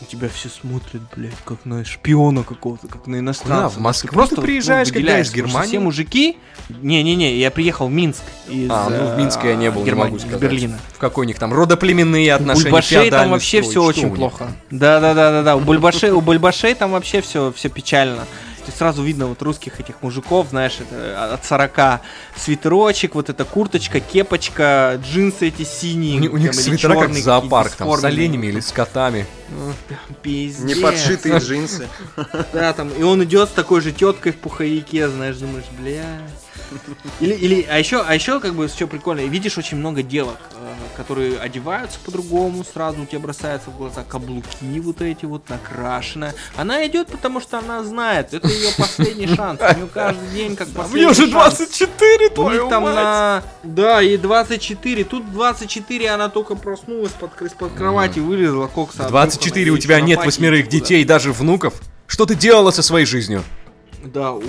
У тебя все смотрят, блядь, как на шпиона какого-то, как на иностранца. Да, в Москве ты просто, ты приезжаешь, ну, когда из Германии. Все мужики... Не-не-не, я приехал в Минск. Из, а, ну в Минске я не был, Германии, не могу сказать. Из Берлина. В какой у них там родоплеменные отношения, феодальные. У Бульбашей там вообще строй. Все что очень плохо. Да-да-да-да-да, у Бульбашей, у Бульбашей там вообще все, все печально. И сразу видно вот русских этих мужиков, знаешь, это от сорока свитерочек, вот эта курточка, кепочка, джинсы эти синие. У, там, у них свитера как зоопарк, там с оленями или с котами. Пиздец. Не подшитые джинсы. Да, там, и он идет с такой же теткой в пуховике, знаешь, думаешь, бля. Или, или, а еще, а еще как бы все прикольно, видишь очень много девок, которые одеваются по-другому, сразу у тебя бросаются в глаза каблуки вот эти вот, накрашенная. Она идет, потому что она знает, это ее последний шанс, у нее каждый день как последний шанс. У нее уже двадцать четыре, твою мать! Да, ей двадцать четыре, тут двадцать четыре, она только проснулась из-под кровати, вылезла, кокса. двадцать четыре, у тебя нет восьмерых детей, даже внуков? Что ты делала со своей жизнью? Да, у...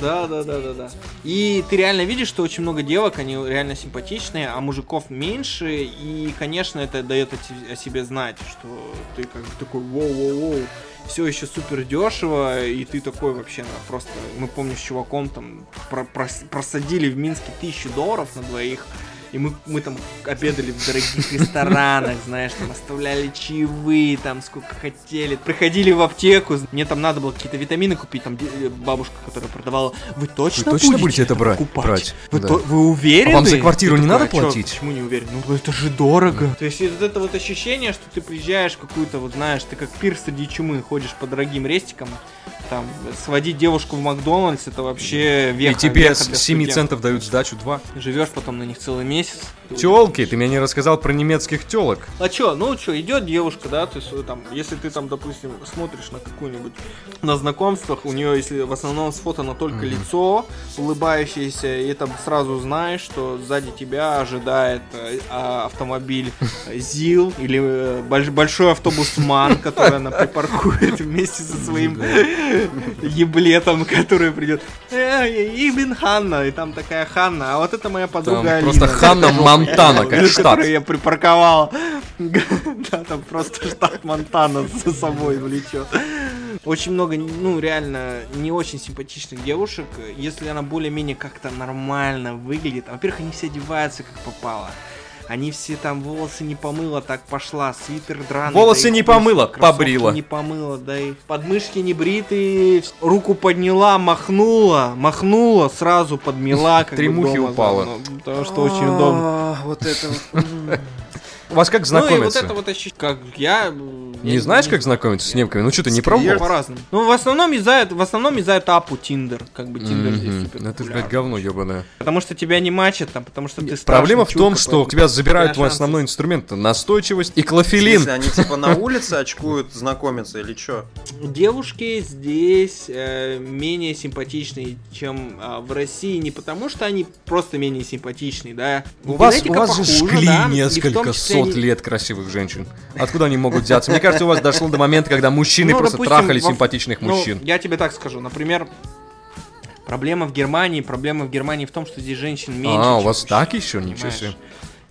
Да, да, да, да, да. И ты реально видишь, что очень много девок, они реально симпатичные, а мужиков меньше, и, конечно, это дает о себе знать, что ты как бы такой воу-воу-воу, все еще супер дешево, и ты такой вообще, ну, просто, мы помним, с чуваком там про- прос- просадили в Минске тысячу долларов на двоих. И мы, мы там обедали в дорогих ресторанах, знаешь, там оставляли чаевые, там сколько хотели. Приходили в аптеку, мне там надо было какие-то витамины купить, там бабушка, которая продавала, вы точно, вы точно будете, будете это брать? брать? Вы, да. то, вы уверены? А вам за квартиру не такая, надо платить? Чё, почему не уверен? Ну это же дорого. Mm. То есть вот это вот ощущение, что ты приезжаешь в какую-то, вот знаешь, ты как пир среди чумы, ходишь по дорогим рестикам, там, сводить девушку в Макдональдс, это вообще веха. И тебе с семь центов дают сдачу два. Живешь потом на них целый месяц. Тёлки, ты мне не рассказал про немецких тёлок. А чё, ну чё, идёт девушка, да, то есть там, если ты там, допустим, смотришь на какую-нибудь, на знакомствах, у неё, если в основном сфотано только mm-hmm. лицо, улыбающееся, и там сразу знаешь, что сзади тебя ожидает а, автомобиль ЗИЛ или больш- большой автобус МАН, который она припаркует вместе со своим еблетом, который придёт. И Бин Ханна, и там такая Ханна, а вот это моя подруга Алина. Просто Ханна Монтана, как штат. Который я припарковал. Да, там просто штат Монтана за собой влечет. Очень много, ну, реально, не очень симпатичных девушек. Если она более-менее как-то нормально выглядит. Во-первых, они все одеваются как попало. Они все там волосы не помыла, так пошла, свитер драный. Волосы да не помыла, побрила. Не помыла, да и подмышки не бритые. Руку подняла, махнула, махнула, сразу подмела. Три мухи упала. Потому что очень удобно. Вот это вот. У вас как знакомиться? Ну и вот это вот ощущение, как я... Не знаешь, как знакомиться с немками? Ну что, ты не пробовал? По-разному. Ну, в основном из-за в основном из-за это апу Тиндер. Как бы Тиндер здесь супер. Это, блядь, говно ебаное. Потому что тебя не мачат там, потому что ты страшный. Проблема в том, что тебя забирают твой основной инструмент. Настойчивость и клофелин. Они типа на улице очкуют знакомиться или что? Девушки здесь менее симпатичные, чем в России. Не потому что они просто менее симпатичные, да. У вас же шкли несколько сот лет красивых женщин. Откуда они могут взяться? Мне кажется, у вас дошло до момента, когда мужчины ну, просто допустим, трахали во... симпатичных ну, мужчин. Я тебе так скажу, например, проблема в Германии, проблема в Германии в том, что здесь женщин меньше. А, у вас мужчин, так еще? Ничего себе.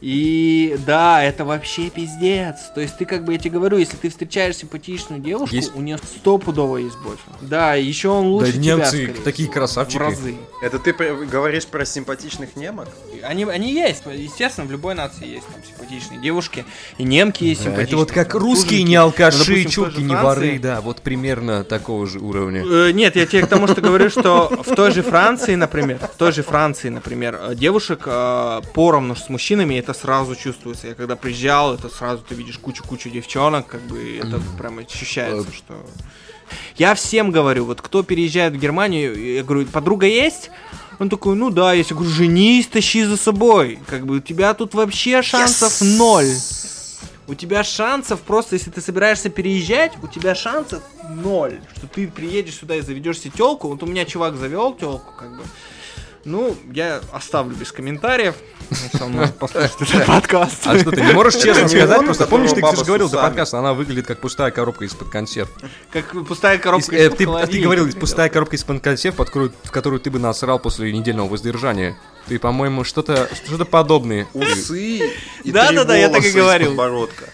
И да, это вообще пиздец. То есть ты как бы, я тебе говорю, если ты встречаешь симпатичную девушку, есть? У нее стопудово есть бойфренд. Да, еще он лучше да, тебя, немцы такие красавчики. Это ты говоришь про симпатичных немок? Они, они есть, естественно, в любой нации есть там симпатичные девушки. И немки есть да, симпатичные. Это вот как русские не алкаши, чурки не воры, да, вот примерно такого же уровня. Э, нет, я тебе к тому, что говорю, что в той же Франции, например, в той же Франции, например, девушек поровну с мужчинами это это сразу чувствуется. Я когда приезжал, это сразу ты видишь кучу-кучу девчонок, как бы это mm-hmm. прям ощущается, что... Я всем говорю, вот кто переезжает в Германию, я говорю, подруга есть? Он такой, ну да, я говорю, женись, тащи за собой. Как бы у тебя тут вообще шансов yes. ноль. у тебя шансов просто, если ты собираешься переезжать, у тебя шансов ноль, что ты приедешь сюда и заведешь себе телку. Вот у меня чувак завел телку, как бы. Ну, я оставлю без комментариев. Ну, сам может послушать этот подкаст. А что, ты не можешь честно сказать? Просто помнишь, ты говорил за подкаст, она выглядит как пустая коробка из-под консерв. Как пустая коробка из-под холодильника. Ты говорил, пустая коробка из-под консерв, в которую ты бы насрал после недельного воздержания. Ты, по-моему, что-то подобное. Усы и три волоса из подбородка.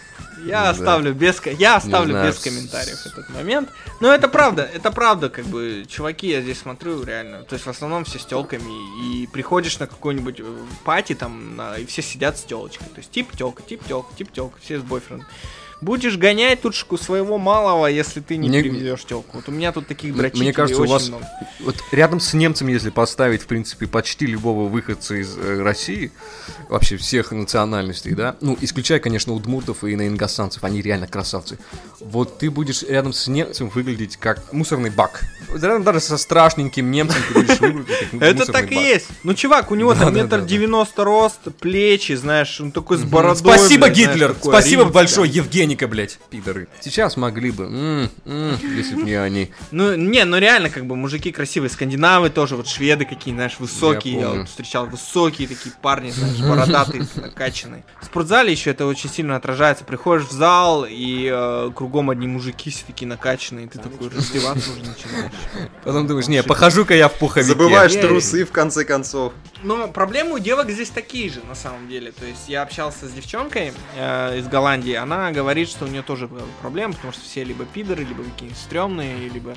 Я оставлю без комментариев этот момент. Но это правда, это правда, как бы, чуваки, я здесь смотрю, реально. То есть в основном все с телками. И приходишь на какую-нибудь пати, там, и все сидят с телочкой. То есть тип телка, тип телка, тип телка, все с бойфрендом. Будешь гонять тучку своего малого, если ты не мне... приведешь телку. Вот у меня тут таких братьев. Мне кажется, у вас много. Вот рядом с немцами, если поставить, в принципе, почти любого выходца из э, России, вообще всех национальностей, да, ну, исключая, конечно, удмуртов и наингоссанцев, они реально красавцы. Вот ты будешь рядом с немцем выглядеть как мусорный бак. Рядом даже со страшненьким немцем ты будешь выглядеть как мусорный бак. Это так и есть. Ну, чувак, у него там метр девяносто рост, плечи, знаешь, он такой с бородой. Спасибо, Гитлер! Спасибо большое, Евгений. Ника, блять, пидоры. Сейчас могли бы, м-м, м-м, если бы не они. Ну, не, ну реально, как бы, мужики красивые. Скандинавы тоже, вот шведы какие, знаешь, высокие. Я, я вот встречал высокие такие парни, знаешь, бородатые, накачанные. В спортзале еще это очень сильно отражается. Приходишь в зал, и э, кругом одни мужики все такие накачанные. Ты такой раздеваться уже начинаешь. Потом думаешь, не, похожу-ка я в пуховике. Забываешь трусы, в конце концов. Но проблемы у девок здесь такие же, на самом деле. То есть я общался с девчонкой э, из Голландии, она говорит, что у нее тоже проблемы, потому что все либо пидоры, либо какие-нибудь стрёмные, либо...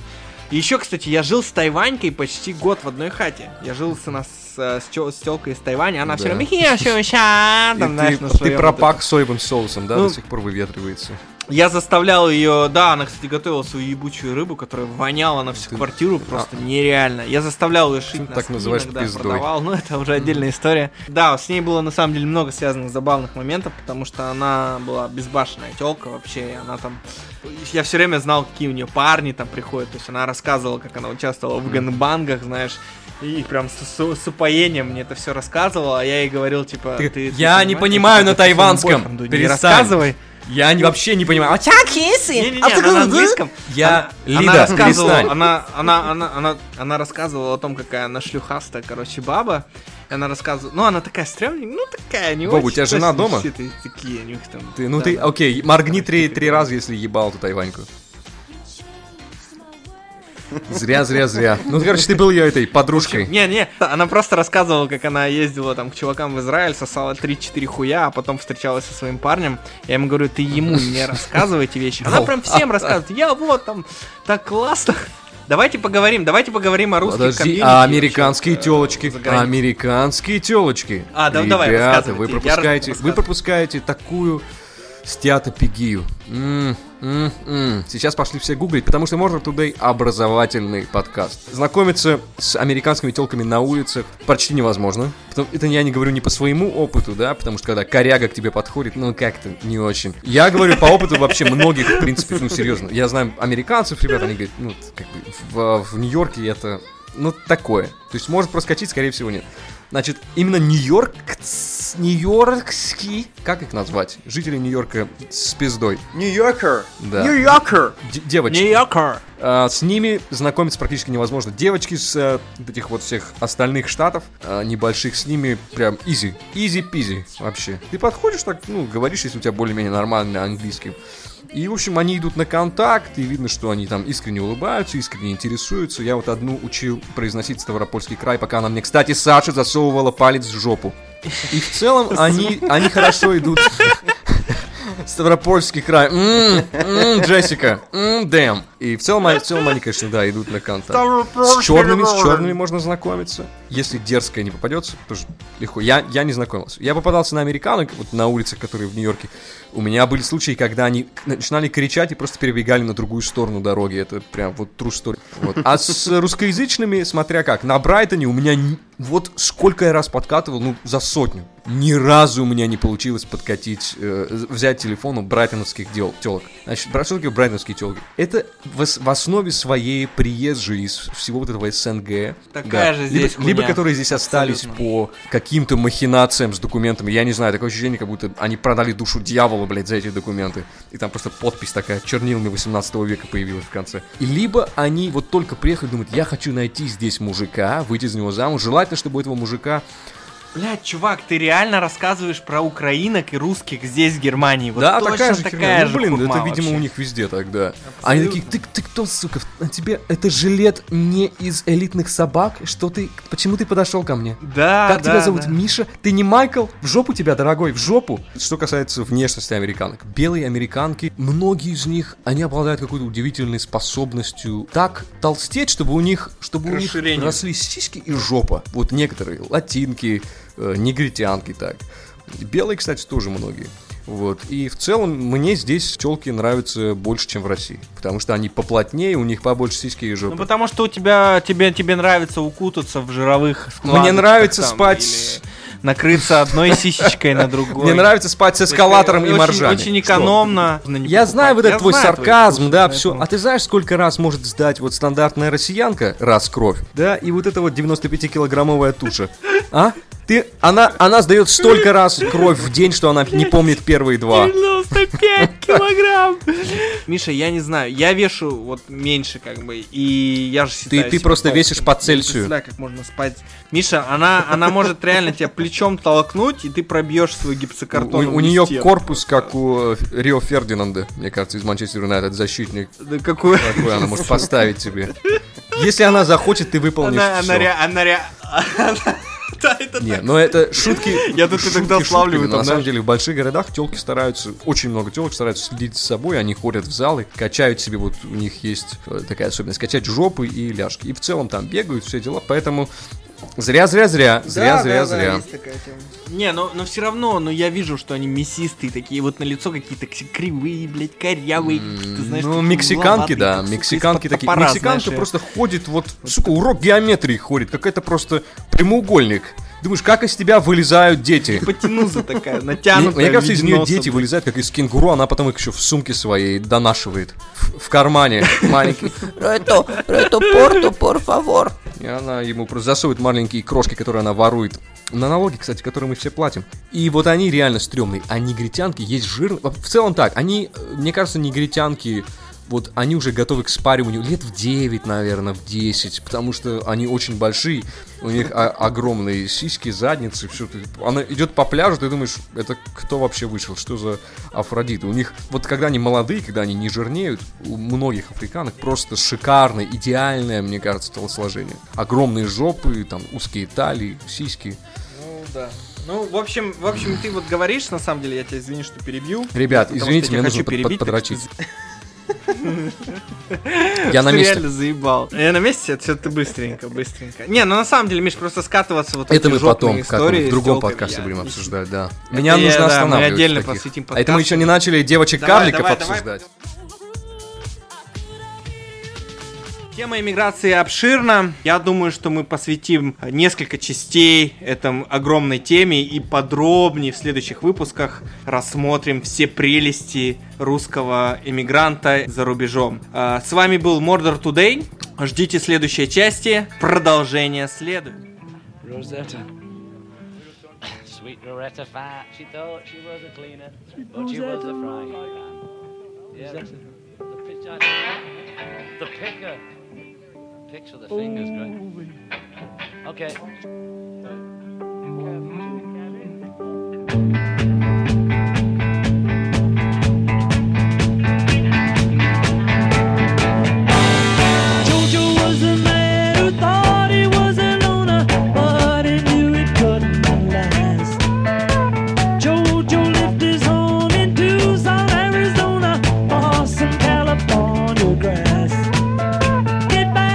И еще, кстати, я жил с тайванькой почти год в одной хате. Я жил с, с, с, с тёлкой из Тайваня, она да. все время хи-ща-ща, там, знаешь, на своём... Ты пропах соевым соусом, да, ну, до сих пор выветривается. Я заставлял ее, да, она, кстати, готовила свою ебучую рыбу, которая воняла на всю ты... квартиру просто а... нереально. Я заставлял ее шить, так называешь, иногда пиздой. Продавал, но это уже отдельная история. Да, с ней было на самом деле много связанных забавных моментов, потому что она была безбашенная тёлка вообще, и она там... Я все время знал, какие у нее парни там приходят, то есть она рассказывала, как она участвовала в гэнбангах, знаешь... И прям с, с, с упоением мне это все рассказывала, а я ей говорил, типа... Ты, ты, я ты не понимаю на тайванском, перестань. Рассказывай. Я не, вообще не понимаю. А так если? А ты на английском? Я она, Лида, она рассказывала, она, она, она, она, она рассказывала о том, какая она шлюхастая, короче, баба. Она рассказывала, ну она такая стрёмная, ну такая не Боб, очень. Боб, у тебя жена дома? Все ты, такие, они, там, ты, ну да, ты, да. Окей, моргни три, три раза, если ебал эту тайваньку. Зря, зря, зря. Ну, короче, ты был ее этой подружкой. Не, не, она просто рассказывала, как она ездила там к чувакам в Израиль, сосала три-четыре хуя, а потом встречалась со своим парнем. Я ему говорю, ты ему не рассказывай эти вещи. Она прям всем рассказывает, я вот там, так классно. Давайте поговорим, давайте поговорим о русских комьюнити. А американские тёлочки, американские тёлочки. А, да, давай, рассказывайте. Ребята, вы пропускаете, вы пропускаете такую... стеатопигию. Сейчас пошли все гуглить, потому что Motor Today образовательный подкаст. Знакомиться с американскими телками на улицах почти невозможно. Это я не говорю не по своему опыту, да, потому что когда коряга к тебе подходит, ну как-то не очень. Я говорю по опыту вообще многих, в принципе, ну серьезно. Я знаю американцев, ребята, они говорят, ну как бы в, в Нью-Йорке это, ну такое. То есть может проскочить, скорее всего нет. Значит, именно Нью-Йорк, Нью-Йоркский, как их назвать? Жители Нью-Йорка с пиздой. Нью-Йоркер. Да. Нью-Йоркер. Д- девочки. Нью-Йоркер. А, с ними знакомиться практически невозможно. Девочки с а, этих вот всех остальных штатов, а, небольших, с ними прям изи. Изи-пизи вообще. Ты подходишь так, ну, говоришь, если у тебя более-менее нормальный английский. И, в общем, они идут на контакт, и видно, что они там искренне улыбаются, искренне интересуются. Я вот одну учил произносить Ставропольский край, пока она мне, кстати, Саша засовывала палец в жопу. И в целом они, они хорошо идут. Ставропольский край. Ммм, ммм, Джессика. Ммм, дэм. И в целом, в целом они, конечно, да, идут на контакт. С черными, с черными можно знакомиться. Если дерзкая не попадется, тоже легко. Я, я не знакомился. Я попадался на американок, вот на улицах, которые в Нью-Йорке. У меня были случаи, когда они начинали кричать и просто перебегали на другую сторону дороги. Это прям вот true story. Вот. А с русскоязычными, смотря как, на Брайтоне у меня... Не... Вот сколько я раз подкатывал, ну, за сотню. Ни разу у меня не получилось подкатить, э, взять телефон у брайтоновских дел, телок. Значит, брайтоновские телки. Это в, в основе своей приезжие из всего вот этого СНГ. Такая да. же здесь либо, либо которые здесь остались абсолютно. По каким-то махинациям с документами. Я не знаю, такое ощущение, как будто они продали душу дьявола, блядь, за эти документы. И там просто подпись такая чернилами восемнадцатого века появилась в конце. И либо они вот только приехали и думают, я хочу найти здесь мужика, выйти из него замуж. Желательно, чтобы у этого мужика... Блядь, чувак, ты реально рассказываешь про украинок и русских здесь, в Германии. Вот да, такая же такая херня. Ну, блин, это, видимо, вообще. У них везде так, да. Абсолютно. Они такие, ты, ты кто, сука, тебе это жилет не из элитных собак? Что ты, почему ты подошел ко мне? Да, Как да, тебя зовут, да. Миша? Ты не Майкл? В жопу тебя, дорогой, в жопу. Что касается внешности американок. Белые американки, многие из них, они обладают какой-то удивительной способностью так толстеть, чтобы у них, чтобы у них росли сиськи и жопа. Вот некоторые латинки... негритянки так. Белые, кстати, тоже многие. Вот. И в целом мне здесь тёлки нравятся больше, чем в России. Потому что они поплотнее, у них побольше сиськи и жопы. Ну потому что у тебя, тебе, тебе нравится укутаться в жировых складочках. Мне нравится там, спать... Или... накрыться одной сисечкой на другой. Мне нравится спать с эскалатором и моржами. Очень экономно. Я знаю вот этот твой сарказм, да, все. А ты знаешь, сколько раз может сдать вот стандартная россиянка, раз кровь, да, и вот эта вот девяносто пятикилограммовая туша, а? Ты, она, она сдает столько раз кровь в день, что она не помнит первые два. девяносто пять килограмм. Миша, я не знаю, я вешу вот меньше как бы, и я же считаю... Ты, ты просто толстым. Весишь по Цельсию. Я не представляю, как можно спать. Миша, она, она может реально тебя плечом толкнуть, и ты пробьешь свой гипсокартон. У, у нее стену. Корпус, как у Рио Фердинанда, мне кажется, из Манчестер Юнайтед, защитник. Да какой? Какой она может поставить тебе. Если она захочет, ты выполнишь она, все. Она ре... Она ре... Она... Да, это не, так. Но это шутки. Я тут шутки, иногда славлю. На да? самом деле в больших городах тёлки стараются, очень много тёлок стараются следить за собой, они ходят в залы, качают себе, вот у них есть такая особенность, качать жопы и ляжки. И в целом там бегают, все дела, поэтому зря-зря-зря, зря-зря-зря. Да, да, не, но, но все равно, но я вижу, что они мясистые, такие вот на лицо какие-то кривые, блядь, корявые. Mm, ты знаешь, ну, мексиканки, да, мексиканки такие. Топора, мексиканка знаешь, просто ходит, вот, сука, урок геометрии ходит, как это просто прямоугольник. Думаешь, как из тебя вылезают дети? Потянуться такая, натянутая. Мне кажется, из нее дети вылезают, как из кенгуру, она потом их еще в сумке своей донашивает. В кармане маленький. Рето, рето, порту, пор фавор. И она ему просто засовывает маленькие крошки, которые она ворует. На налоги, кстати, которые мы все платим. И вот они реально стрёмные. А негритянки есть жирные. В целом так, они, мне кажется, негритянки... Вот они уже готовы к спариванию лет в девять, наверное, в десять, потому что они очень большие, у них о- огромные сиськи, задницы, все. Ты, она идет по пляжу, ты думаешь, это кто вообще вышел, что за Афродита? У них, вот когда они молодые, когда они не жирнеют, у многих африканок просто шикарное, идеальное, мне кажется, телосложение. Огромные жопы, там узкие талии, сиськи. Ну да. Ну, в общем, в общем, ты вот говоришь, на самом деле, я тебя извини, что перебью. Ребят, потому извините, мне нужно под- подрочить. Я на месте. Реально заебал. Я на месте, это ты быстренько, быстренько. Не, ну на самом деле, Миш, просто скатываться вот это эти жопные истории. Это мы потом, как в другом подкасте будем обсуждать, да. Меня нужно останавливать. Мы отдельно посвятим подкаст. А это мы еще не начали девочек-карликов обсуждать. Тема иммиграции обширна. Я думаю, что мы посвятим несколько частей этой огромной теме и подробнее в следующих выпусках рассмотрим все прелести русского эмигранта за рубежом. С вами был Murder Today. Ждите следующей части. Продолжение следует. The picker. Picture the fingers, great. Okay. Jojo was a man who thought he was a loner, but he knew it couldn't last. Jojo left his home in Tucson, Arizona, for some California grass. Get back!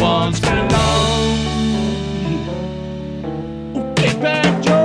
wants to know. Get back, Joe.